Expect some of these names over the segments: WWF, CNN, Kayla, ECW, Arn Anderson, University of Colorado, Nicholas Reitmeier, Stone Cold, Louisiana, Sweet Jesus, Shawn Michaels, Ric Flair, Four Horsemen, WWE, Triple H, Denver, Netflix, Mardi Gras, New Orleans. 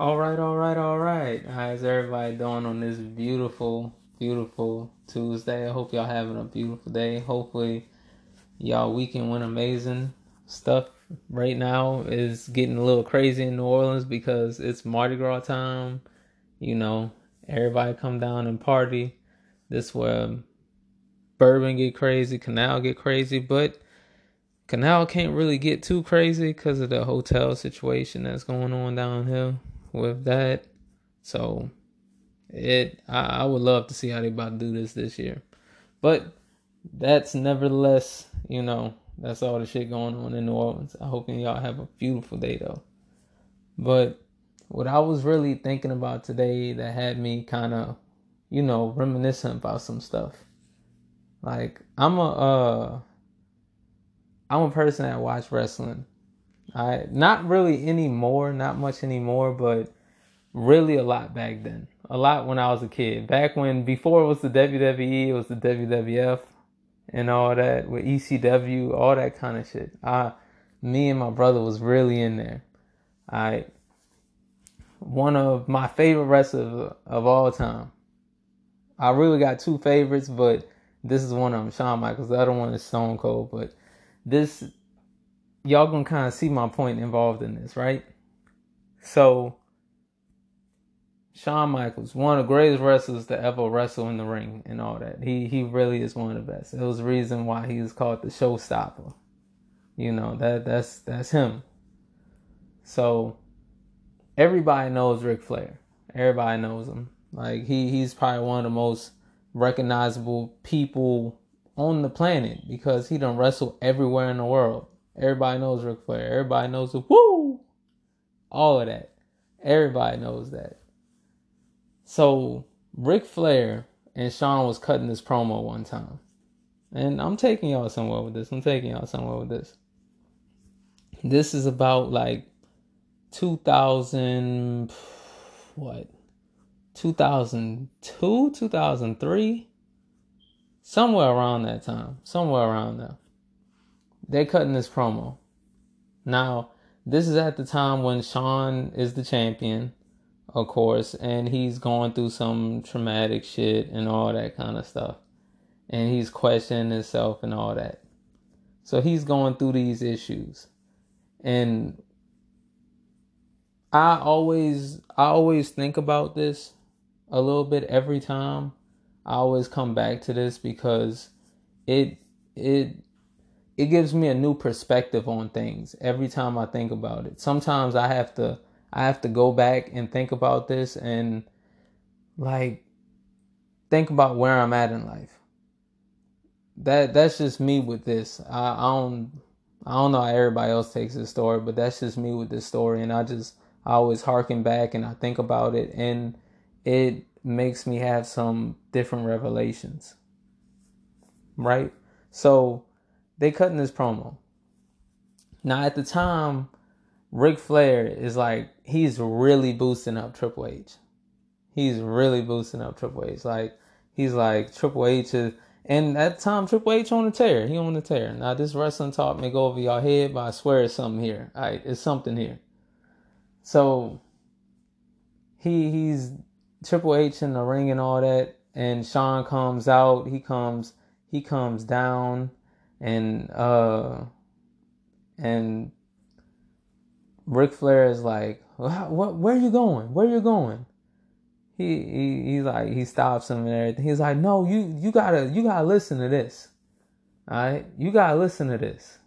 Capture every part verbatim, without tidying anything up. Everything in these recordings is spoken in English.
All right, all right, all right. How's everybody doing on this beautiful, beautiful Tuesday? I hope y'all having a beautiful day. Hopefully, y'all weekend went amazing. Stuff right now is getting a little crazy in New Orleans because it's Mardi Gras time. You know, everybody come down and party. This where Bourbon get crazy, Canal get crazy, but Canal can't really get too crazy because of the hotel situation that's going on down here with that. So it I, I would love to see how they about to do this this year. But that's nevertheless, you know, that's all the shit going on in New Orleans. I hope y'all have a beautiful day though. But what I was really thinking about today that had me kind of, you know, reminiscent about some stuff. Like I'm a uh I'm a person that watch wrestling. I not really anymore, not much anymore, but really a lot back then. A lot when I was a kid. Back when, before it was the W W E, it was the W W F and all that, with E C W, all that kind of shit. I, me and my brother was really in there. I, one of my favorite wrestlers of all time. I really got two favorites, but this is one of them, Shawn Michaels. The other one is Stone Cold, but this, y'all gonna kind of see my point involved in this, right? So, Shawn Michaels, one of the greatest wrestlers to ever wrestle in the ring and all that. He he really is one of the best. It was the reason why he was called the showstopper. You know, that that's that's him. So, everybody knows Ric Flair. Everybody knows him. Like, he he's probably one of the most recognizable people on the planet because he done wrestled everywhere in the world. Everybody knows Ric Flair. Everybody knows the woo! All of that. Everybody knows that. So, Ric Flair and Shawn was cutting this promo one time. And I'm taking y'all somewhere with this. I'm taking y'all somewhere with this. This is about like two thousand... What? two thousand two? two thousand three? Somewhere around that time. Somewhere around there. They're cutting this promo. Now, this is at the time when Shawn is the champion, of course, and he's going through some traumatic shit and all that kind of stuff. And he's questioning himself and all that. So he's going through these issues. And I always, I always think about this a little bit every time. I always come back to this because it, it, It gives me a new perspective on things every time I think about it. Sometimes I have to I have to go back and think about this and like think about where I'm at in life. That that's just me with this. I, I don't I don't know how everybody else takes this story, but that's just me with this story, and I just I always harken back and I think about it, and it makes me have some different revelations. Right? So they cutting this promo. Now, at the time, Ric Flair is like, he's really boosting up Triple H. He's really boosting up Triple H. Like, he's like, Triple H is, and at the time, Triple H on the tear. He on the tear. Now, this wrestling talk may go over y'all head, but I swear it's something here. All right, it's something here. So, he he's Triple H in the ring and all that, and Shawn comes out. He comes, he comes down. And uh, and Ric Flair is like, what? Where are you going? Where are you going? He he he's like he stops him and everything. He's like, no, you you gotta you gotta listen to this, all right? You gotta listen to this.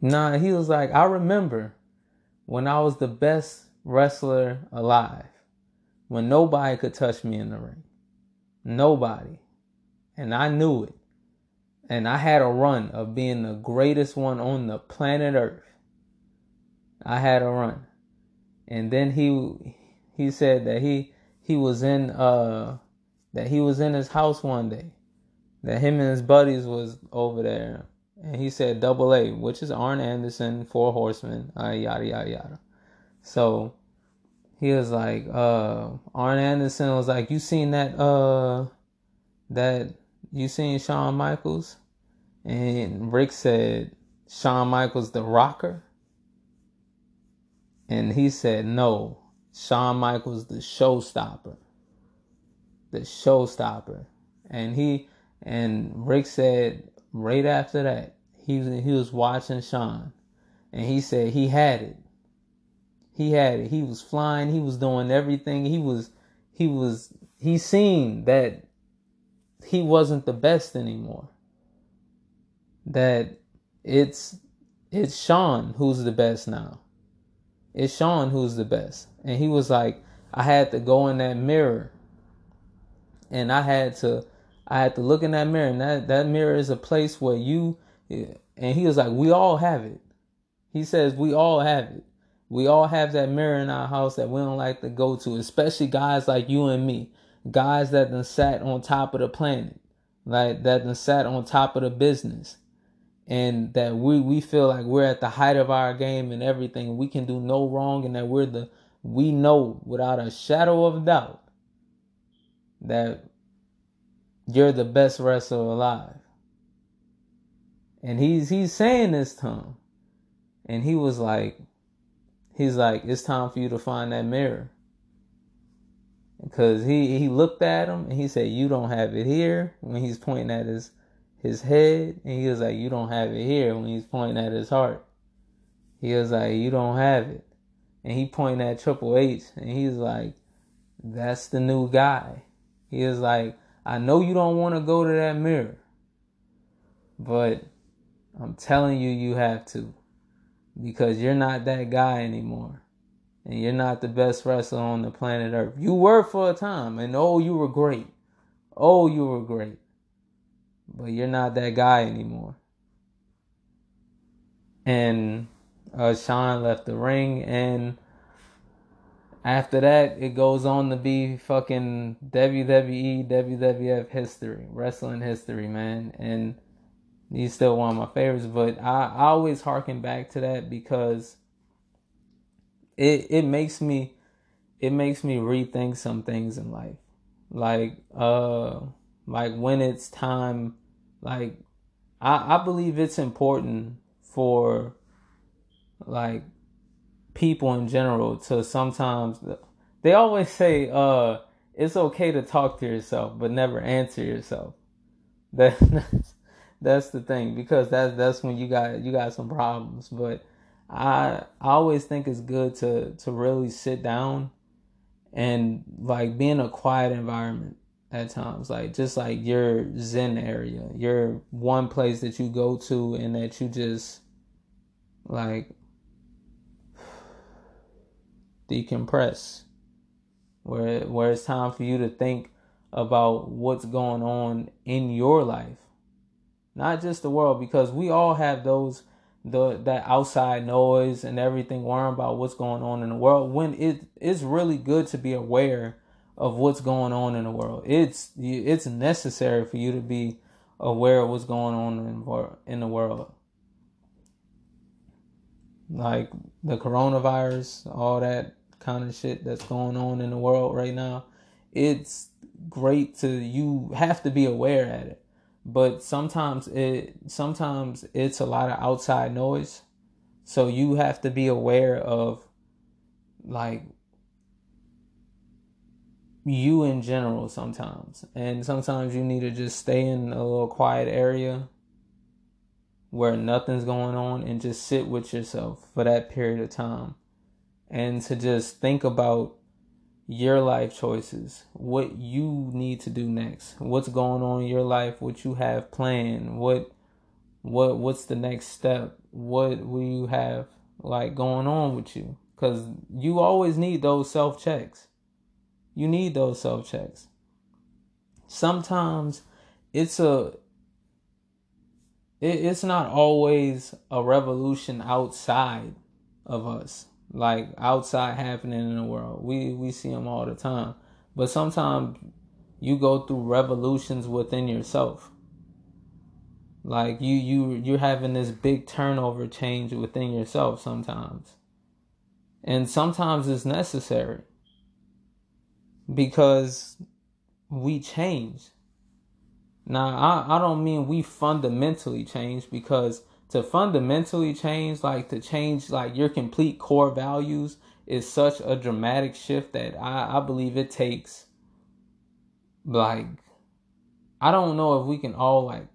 Nah, he was like, I remember when I was the best wrestler alive, when nobody could touch me in the ring, nobody, and I knew it. And I had a run of being the greatest one on the planet Earth. I had a run. And then he he said that he he was in uh that he was in his house one day. That him and his buddies was over there. And he said Double A, which is Arn Anderson, Four Horsemen, uh, yada yada yada. So he was like, uh Arn Anderson was like, you seen that uh that you seen Shawn Michaels? And Rick said, Shawn Michaels the rocker? And he said, no, Shawn Michaels, the showstopper. The showstopper. And he and Rick said right after that, he was, he was watching Shawn. And he said he had it. He had it. He was flying. He was doing everything. He was, he was, he seen that he wasn't the best anymore. That it's, it's Shawn who's the best now. It's Shawn who's the best. And he was like, I had to go in that mirror. And I had to, I had to look in that mirror. And that, that mirror is a place where you, and he was like, we all have it. He says, we all have it. We all have that mirror in our house that we don't like to go to, especially guys like you and me. Guys that done sat on top of the planet, like that done sat on top of the business. And that we, we feel like we're at the height of our game and everything. We can do no wrong, and that we're the, we know without a shadow of a doubt that you're the best wrestler alive. And he's, he's saying this to him. And he was like, he's like, it's time for you to find that mirror. Because he, he looked at him and he said, you don't have it here, when he's pointing at his his head. And he was like, you don't have it here, when he's pointing at his heart. He was like, you don't have it. And he pointed at Triple H, and he's like, that's the new guy. He was like, I know you don't want to go to that mirror, but I'm telling you, you have to, because you're not that guy anymore. And you're not the best wrestler on the planet Earth. You were for a time, and oh, you were great. Oh, you were great. But you're not that guy anymore. And uh, Shawn left the ring, and after that, it goes on to be fucking W W E, W W F history, wrestling history, man. And he's still one of my favorites, but I, I always harken back to that because It it makes me, it makes me rethink some things in life, like uh, like when it's time, like I, I believe it's important for like people in general to sometimes, they always say uh it's okay to talk to yourself but never answer yourself. That that's, that's the thing, because that's that's when you got you got some problems, but. I I always think it's good to, to really sit down and like be in a quiet environment at times, like just like your Zen area, your one place that you go to and that you just like decompress, where where it's time for you to think about what's going on in your life, not just the world, because we all have those. The, that outside noise and everything, worrying about what's going on in the world, when it it's really good to be aware of what's going on in the world. It's it's necessary for you to be aware of what's going on in, in the world. Like the coronavirus, all that kind of shit that's going on in the world right now. It's great to, you have to be aware at it. But sometimes it sometimes it's a lot of outside noise. So you have to be aware of like you in general sometimes. And sometimes you need to just stay in a little quiet area where nothing's going on and just sit with yourself for that period of time. And to just think about your life choices, what you need to do next, what's going on in your life, what you have planned, what what what's the next step, what will you have like going on with you, because you always need those self-checks. You need those self-checks. Sometimes it's a it, it's not always a revolution outside of us, like outside happening in the world. We we see them all the time. But sometimes you go through revolutions within yourself. Like you you you're having this big turnover change within yourself sometimes. And sometimes it's necessary, because we change. Now I, I don't mean we fundamentally change, because to fundamentally change, like to change like your complete core values, is such a dramatic shift that I, I believe it takes, like, I don't know if we can all like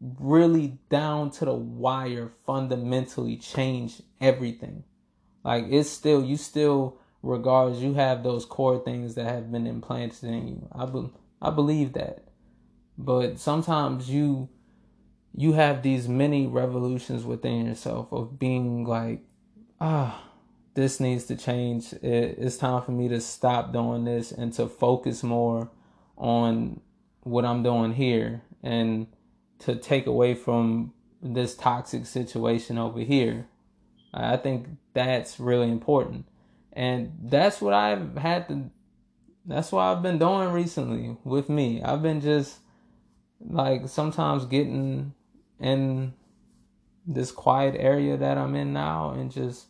really down to the wire fundamentally change everything. Like, it's still, you still, regardless, you have those core things that have been implanted in you. I, be, I believe that. But sometimes you, you have these mini revolutions within yourself of being like, ah, this needs to change. It, it's time for me to stop doing this and to focus more on what I'm doing here and to take away from this toxic situation over here. I think that's really important. And that's what I've had to, that's what I've been doing recently with me. I've been just like sometimes getting in this quiet area that I'm in now and just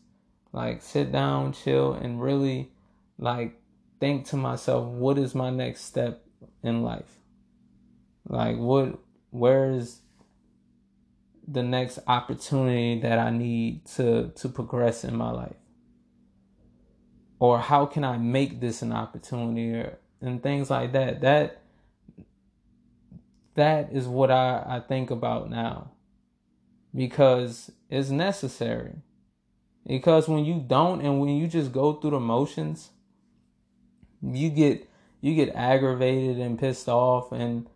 like sit down, chill, and really like think to myself, what is my next step in life? Like, what, where is the next opportunity that I need to, to progress in my life? Or how can I make this an opportunity, or, and things like that. That, that is what I, I think about now, because it's necessary. Because when you don't, and when you just go through the motions, you get, you get aggravated and pissed off, and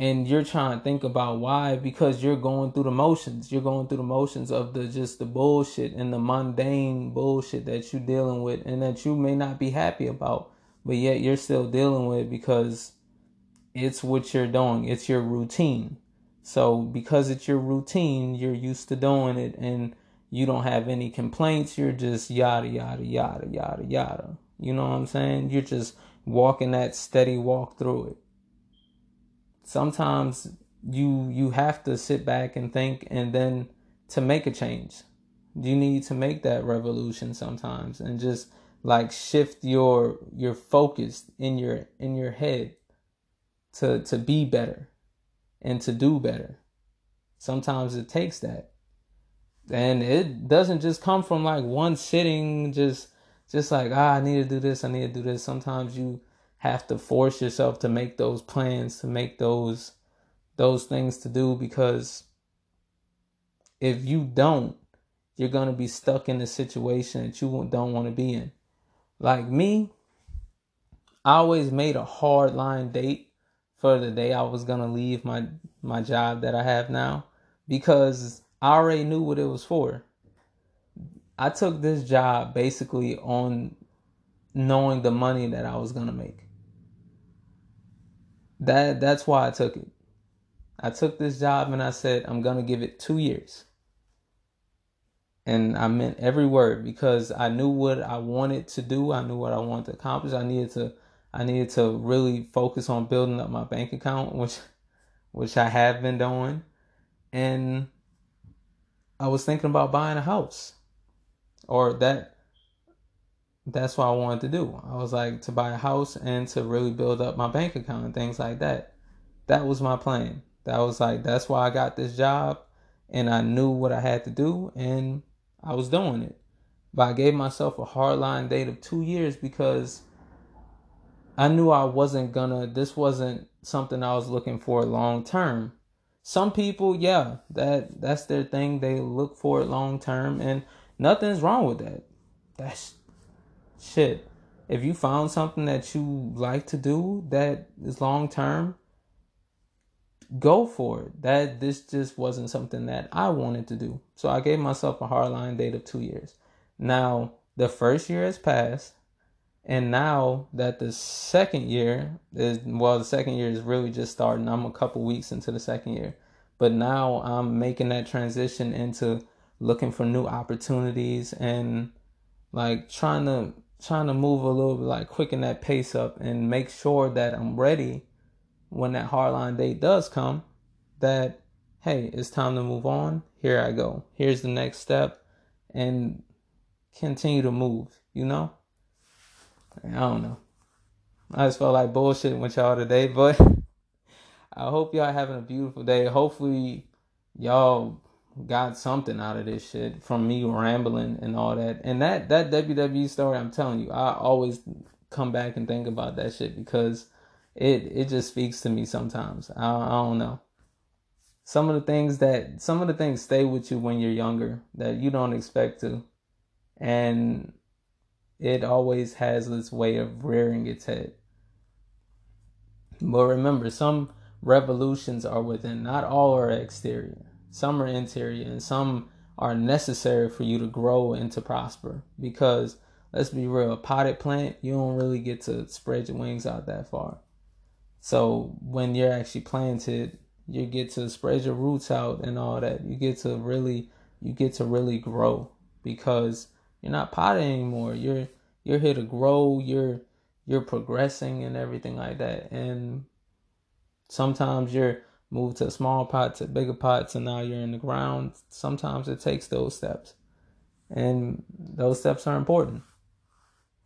And you're trying to think about why, because you're going through the motions. You're going through the motions of the just the bullshit and the mundane bullshit that you're dealing with and that you may not be happy about, but yet you're still dealing with it because it's what you're doing. It's your routine. So because it's your routine, you're used to doing it and you don't have any complaints. You're just yada, yada, yada, yada, yada. You know what I'm saying? You're just walking that steady walk through it. Sometimes you you have to sit back and think, and then to make a change, you need to make that revolution sometimes, and just like shift your your focus in your in your head to to be better and to do better. Sometimes it takes that, and it doesn't just come from like one sitting. Just just like ah, I need to do this. I need to do this. Sometimes you have to force yourself to make those plans, to make those those things to do, because if you don't, you're going to be stuck in a situation that you don't want to be in. Like me, I always made a hard line date for the day I was going to leave my, my job that I have now, because I already knew what it was for. I took this job basically on knowing the money that I was going to make. That that's why I took it. I took this job and I said, I'm going to give it two years. And I meant every word, because I knew what I wanted to do. I knew what I wanted to accomplish. I needed to I needed to really focus on building up my bank account, which which I have been doing. And I was thinking about buying a house. Or that that's what I wanted to do. I was like, to buy a house and to really build up my bank account and things like that. That was my plan. That was like, that's why I got this job, and I knew what I had to do, and I was doing it. But I gave myself a hard line date of two years because I knew I wasn't gonna, this wasn't something I was looking for long term. Some people, yeah, that that's their thing. They look for it long term, and nothing's wrong with that. That's shit. If you found something that you like to do that is long term, go for it. That this just wasn't something that I wanted to do. So I gave myself a hardline date of two years. Now, the first year has passed, and now that the second year is, well, the second year is really just starting. I'm a couple weeks into the second year, but now I'm making that transition into looking for new opportunities and like trying to trying to move a little bit, like quicken that pace up and make sure that I'm ready when that hardline date does come, that, hey, it's time to move on. Here I go. Here's the next step, and continue to move, you know? I don't know. I just felt like bullshitting with y'all today, but I hope y'all having a beautiful day. Hopefully y'all got something out of this shit from me rambling and all that. And that, that W W E story, I'm telling you, I always come back and think about that shit because it, it just speaks to me sometimes. I, I don't know. Some of the things that, some of the things stay with you when you're younger that you don't expect to. And it always has this way of rearing its head. But remember, some revolutions are within, not all are exterior. Some are interior, and some are necessary for you to grow and to prosper. Because, let's be real, a potted plant, you don't really get to spread your wings out that far. So when you're actually planted, you get to spread your roots out and all that. You get to really, you get to really grow because you're not potted anymore. You're you're here to grow. You're you're progressing and everything like that. And sometimes you're moved to a small pot to bigger pots, and now you're in the ground. Sometimes it takes those steps, and those steps are important.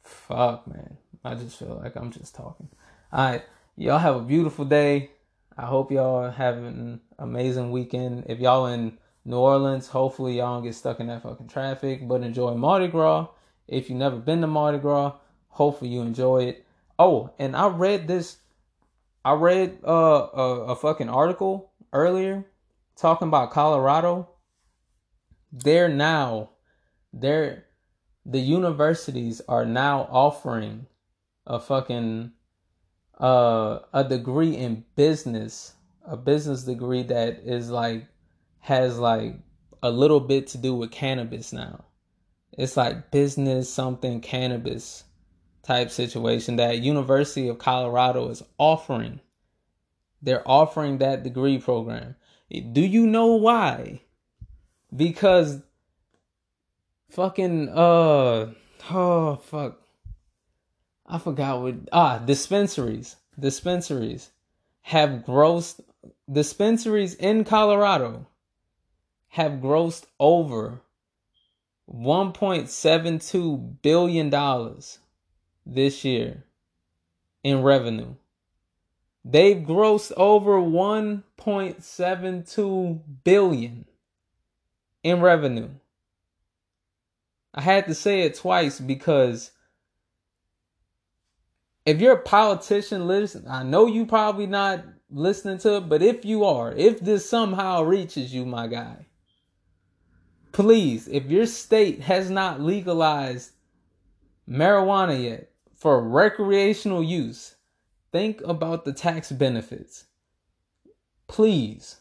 Fuck, man, I just feel like I'm just talking. All right, y'all have a beautiful day. I hope y'all are having an amazing weekend. If y'all in New Orleans, hopefully y'all don't get stuck in that fucking traffic, but enjoy Mardi Gras. If you've never been to Mardi Gras, hopefully you enjoy it. Oh, and I read this, I read uh, a, a fucking article earlier talking about Colorado. They're now, they're, the universities are now offering a fucking, uh, a degree in business, a business degree that is like, has like a little bit to do with cannabis now. It's like business something cannabis type situation that University of Colorado is offering. They're offering that degree program. Do you know why? Because fucking uh oh fuck. I forgot what ah dispensaries. Dispensaries have grossed dispensaries in Colorado have grossed over one point seven two billion dollars this year in revenue. They've grossed over one point seven two billion dollars in revenue. I had to say it twice because if you're a politician, listen, I know you probably not listening to it, but if you are, if this somehow reaches you, my guy, please, if your state has not legalized marijuana yet for recreational use, think about the tax benefits. Please.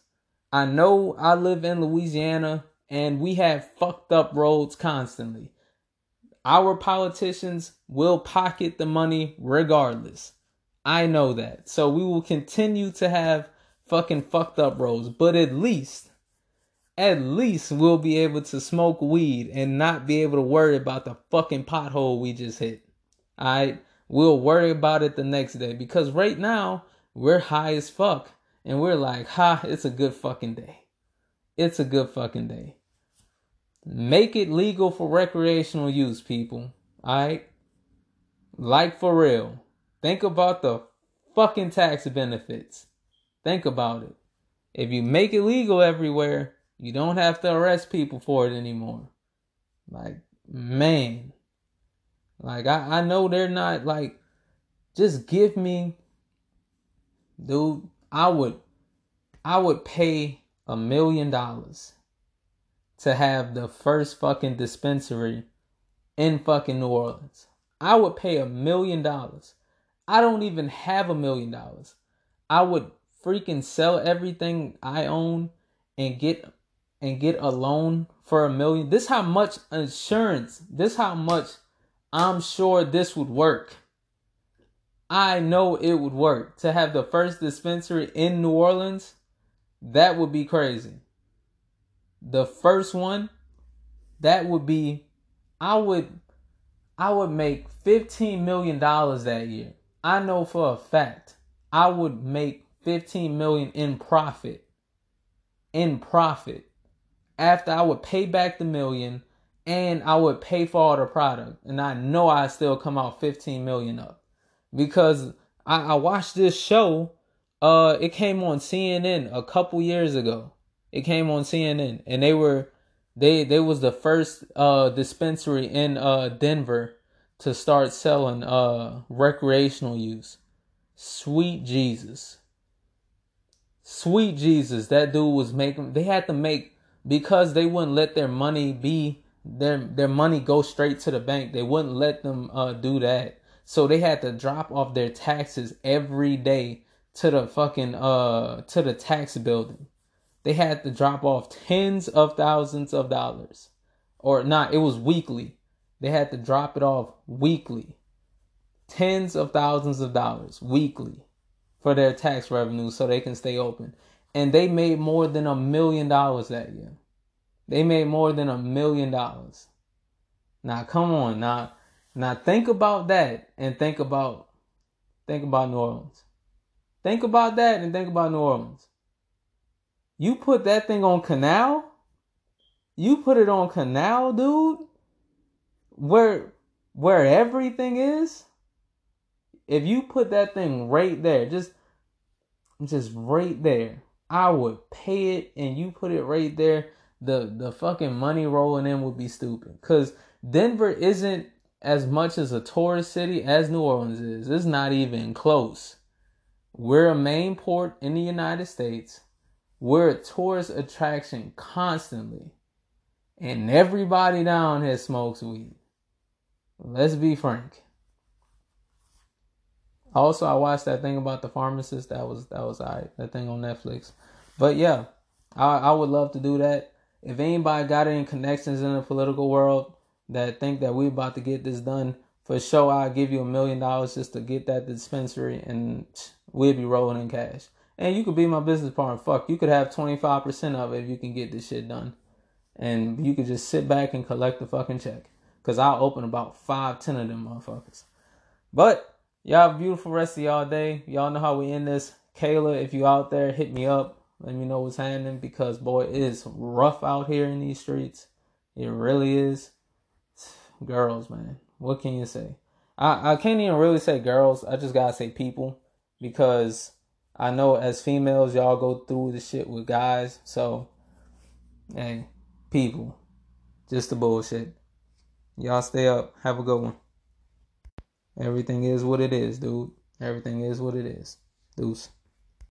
I know I live in Louisiana and we have fucked up roads constantly. Our politicians will pocket the money regardless. I know that. So we will continue to have fucking fucked up roads, but at least At least we'll be able to smoke weed and not be able to worry about the fucking pothole we just hit. All right? We'll worry about it the next day. Because right now, we're high as fuck. And we're like, ha, it's a good fucking day. It's a good fucking day. Make it legal for recreational use, people. All right? Like, for real. Think about the fucking tax benefits. Think about it. If you make it legal everywhere, you don't have to arrest people for it anymore. Like, man. Like, I, I know they're not, like, just give me, dude, I would, I would pay a million dollars to have the first fucking dispensary in fucking New Orleans. I would pay a million dollars. I don't even have a million dollars. I would freaking sell everything I own and get and get a loan for a million. This how much insurance, this how much I'm sure this would work. I know it would work. To have the first dispensary in New Orleans, that would be crazy. The first one, that would be, I would, I would make fifteen million dollars that year. I know for a fact, I would make fifteen million dollars in profit. In profit. After I would pay back the million and I would pay for all the product. And I know I still come out fifteen million up because I, I watched this show. Uh, it came on C N N a couple years ago. It came on C N N, and they were they they was the first uh, dispensary in uh, Denver to start selling uh, recreational use. Sweet Jesus. Sweet Jesus, that dude was making. They had to make, because they wouldn't let their money be their their money go straight to the bank. They wouldn't let them uh, do that. So they had to drop off their taxes every day to the fucking uh to the tax building. They had to drop off tens of thousands of dollars, or not. It was weekly. They had to drop it off weekly, tens of thousands of dollars weekly for their tax revenue so they can stay open. And they made more than a million dollars that year. They made more than a million dollars. Now come on, now. Now think about that and think about think about New Orleans. Think about that and think about New Orleans. You put that thing on Canal? You put it on Canal, dude? Where where everything is? If you put that thing right there, just just right there, I would pay it, and you put it right there, the the fucking money rolling in would be stupid. 'Cause Denver isn't as much as a tourist city as New Orleans is. It's not even close. We're a main port in the United States. We're a tourist attraction constantly. And everybody down here smokes weed. Let's be frank. Also, I watched that thing about the pharmacist. That was that was all right. That thing on Netflix. But yeah, I, I would love to do that. If anybody got any connections in the political world that think that we're about to get this done, for sure, I'll give you a million dollars just to get that dispensary, and we'll be rolling in cash. And you could be my business partner. Fuck, you could have twenty-five percent of it if you can get this shit done. And you could just sit back and collect the fucking check. Because I'll open about five, ten of them motherfuckers. But y'all have a beautiful rest of y'all day. Y'all know how we end this. Kayla, if you out there, hit me up. Let me know what's happening, because, boy, it is rough out here in these streets. It really is. Girls, man, what can you say? I, I can't even really say girls. I just gotta say people, because I know as females, y'all go through the shit with guys. So, hey, people, just the bullshit. Y'all stay up. Have a good one. Everything is what it is, dude. Everything is what it is. Deuce.